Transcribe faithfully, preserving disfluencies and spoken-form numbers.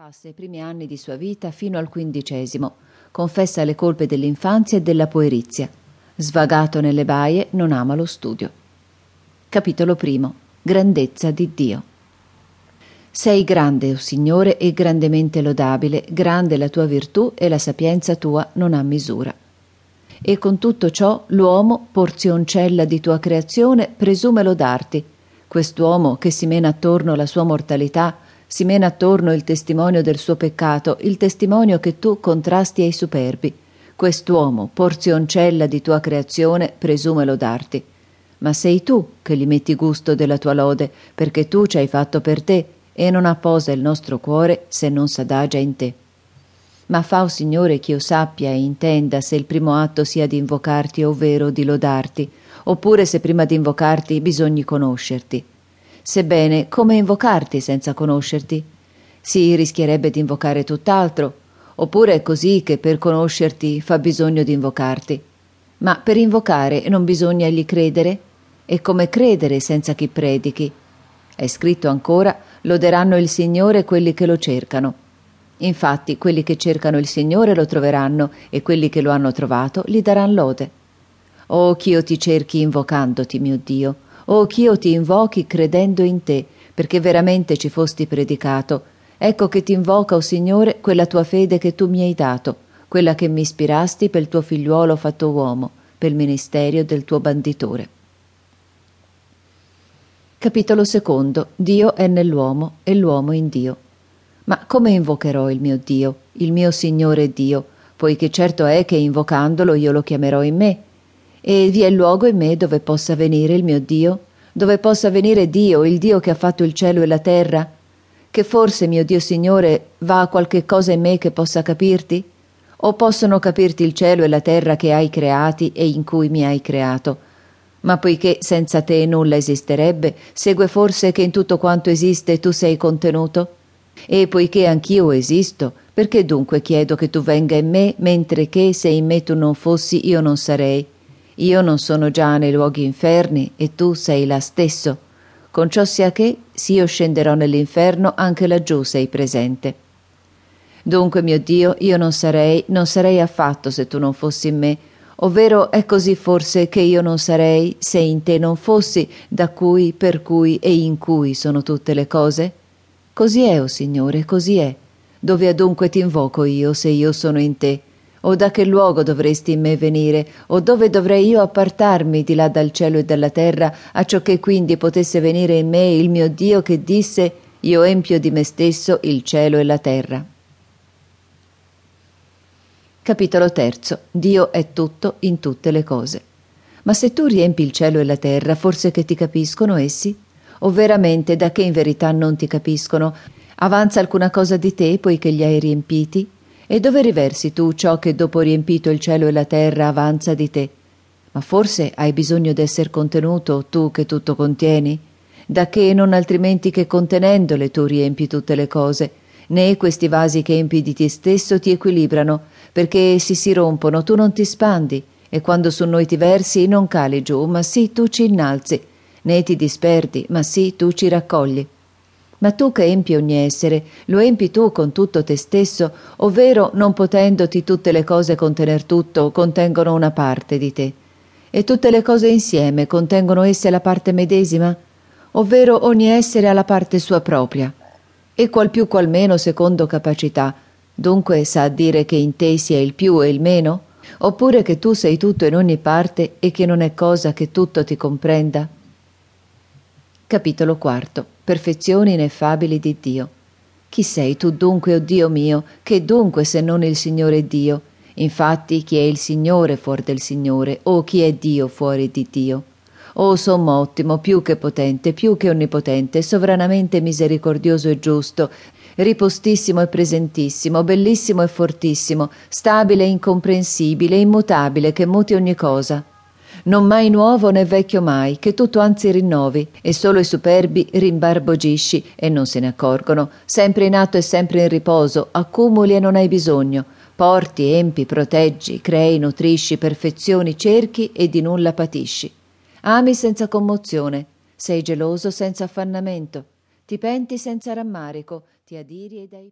Passa i primi anni di sua vita fino al quindicesimo, confessa le colpe dell'infanzia e della puerizia. Svagato nelle baie, non ama lo studio. Capitolo primo. Grandezza di Dio. Sei grande, o Signore, e grandemente lodabile, grande la tua virtù e la sapienza tua non ha misura. E con tutto ciò l'uomo, porzioncella di tua creazione, presume lodarti. Quest'uomo che si mena attorno alla sua mortalità, si mena attorno il testimonio del suo peccato, il testimonio che tu contrasti ai superbi. Quest'uomo, porzioncella di tua creazione, presume lodarti. Ma sei tu che gli metti gusto della tua lode, perché tu ci hai fatto per te, e non ha posa il nostro cuore se non s'adagia in te. Ma fa, o Signore, ch'io sappia e intenda se il primo atto sia di invocarti, ovvero di lodarti, oppure se prima di invocarti bisogni conoscerti. Sebbene, come invocarti senza conoscerti? Si rischierebbe di invocare tutt'altro, oppure è così che per conoscerti fa bisogno di invocarti. Ma per invocare non bisogna gli credere? E come credere senza chi predichi? È scritto ancora: loderanno il Signore quelli che lo cercano. Infatti, quelli che cercano il Signore lo troveranno, e quelli che lo hanno trovato gli daranno lode. Oh, ch'io ti cerchi invocandoti, mio Dio! O ch'io ti invochi credendo in te, perché veramente ci fosti predicato. Ecco che ti invoca, o Signore, quella tua fede che tu mi hai dato, quella che mi ispirasti per il tuo figliuolo fatto uomo, per il ministero del tuo banditore. Capitolo secondo. Dio è nell'uomo e l'uomo in Dio. Ma come invocherò il mio Dio, il mio Signore Dio, poiché certo è che invocandolo io lo chiamerò in me? E vi è luogo in me dove possa venire il mio Dio? Dove possa venire Dio, il Dio che ha fatto il cielo e la terra? Che forse, mio Dio Signore, va qualche cosa in me che possa capirti? O possono capirti il cielo e la terra che hai creati e in cui mi hai creato? Ma poiché senza te nulla esisterebbe, segue forse che in tutto quanto esiste tu sei contenuto? E poiché anch'io esisto, perché dunque chiedo che tu venga in me, mentre che se in me tu non fossi io non sarei? Io non sono già nei luoghi inferni, e tu sei là stesso. Con ciò sia che, s'io scenderò nell'inferno, anche laggiù sei presente. Dunque, mio Dio, io non sarei, non sarei affatto se tu non fossi in me, ovvero è così forse che io non sarei, se in te non fossi, da cui, per cui e in cui sono tutte le cose? Così è, o Signore, così è. Dove adunque ti invoco io, se io sono in te? O da che luogo dovresti in me venire, o dove dovrei io appartarmi di là dal cielo e dalla terra, acciò che quindi potesse venire in me il mio Dio che disse: io empio di me stesso il cielo e la terra. Capitolo terzo. Dio è tutto in tutte le cose. Ma se tu riempi il cielo e la terra, forse che ti capiscono essi? O veramente da che in verità non ti capiscono? Avanza alcuna cosa di te, poiché li hai riempiti? E dove riversi tu ciò che dopo riempito il cielo e la terra avanza di te? Ma forse hai bisogno d'esser contenuto, tu che tutto contieni? Da che non altrimenti che contenendole tu riempi tutte le cose, né questi vasi che empi di te stesso ti equilibrano, perché essi si rompono, tu non ti spandi, e quando su noi ti versi non cali giù, ma sì tu ci innalzi, né ti disperdi, ma sì tu ci raccogli. Ma tu che empi ogni essere, lo empi tu con tutto te stesso, ovvero non potendoti tutte le cose contener tutto, contengono una parte di te. E tutte le cose insieme contengono esse la parte medesima? Ovvero ogni essere ha la parte sua propria, e qual più qual meno secondo capacità. Dunque sa dire che in te sia il più e il meno? Oppure che tu sei tutto in ogni parte e che non è cosa che tutto ti comprenda? Capitolo quarto. Perfezioni ineffabili di Dio. Chi sei tu dunque, o Dio mio, che dunque se non il Signore Dio? Infatti, chi è il Signore fuori del Signore, o chi è Dio fuori di Dio? O sommo ottimo, più che potente, più che onnipotente, sovranamente misericordioso e giusto, ripostissimo e presentissimo, bellissimo e fortissimo, stabile e incomprensibile, immutabile, che muti ogni cosa. Non mai nuovo né vecchio mai, che tutto anzi rinnovi, e solo i superbi rimbarbogisci e non se ne accorgono, sempre in atto e sempre in riposo, accumuli e non hai bisogno, porti, empi, proteggi, crei, nutrisci, perfezioni, cerchi e di nulla patisci. Ami senza commozione, sei geloso senza affannamento, ti penti senza rammarico, ti adiri e dai...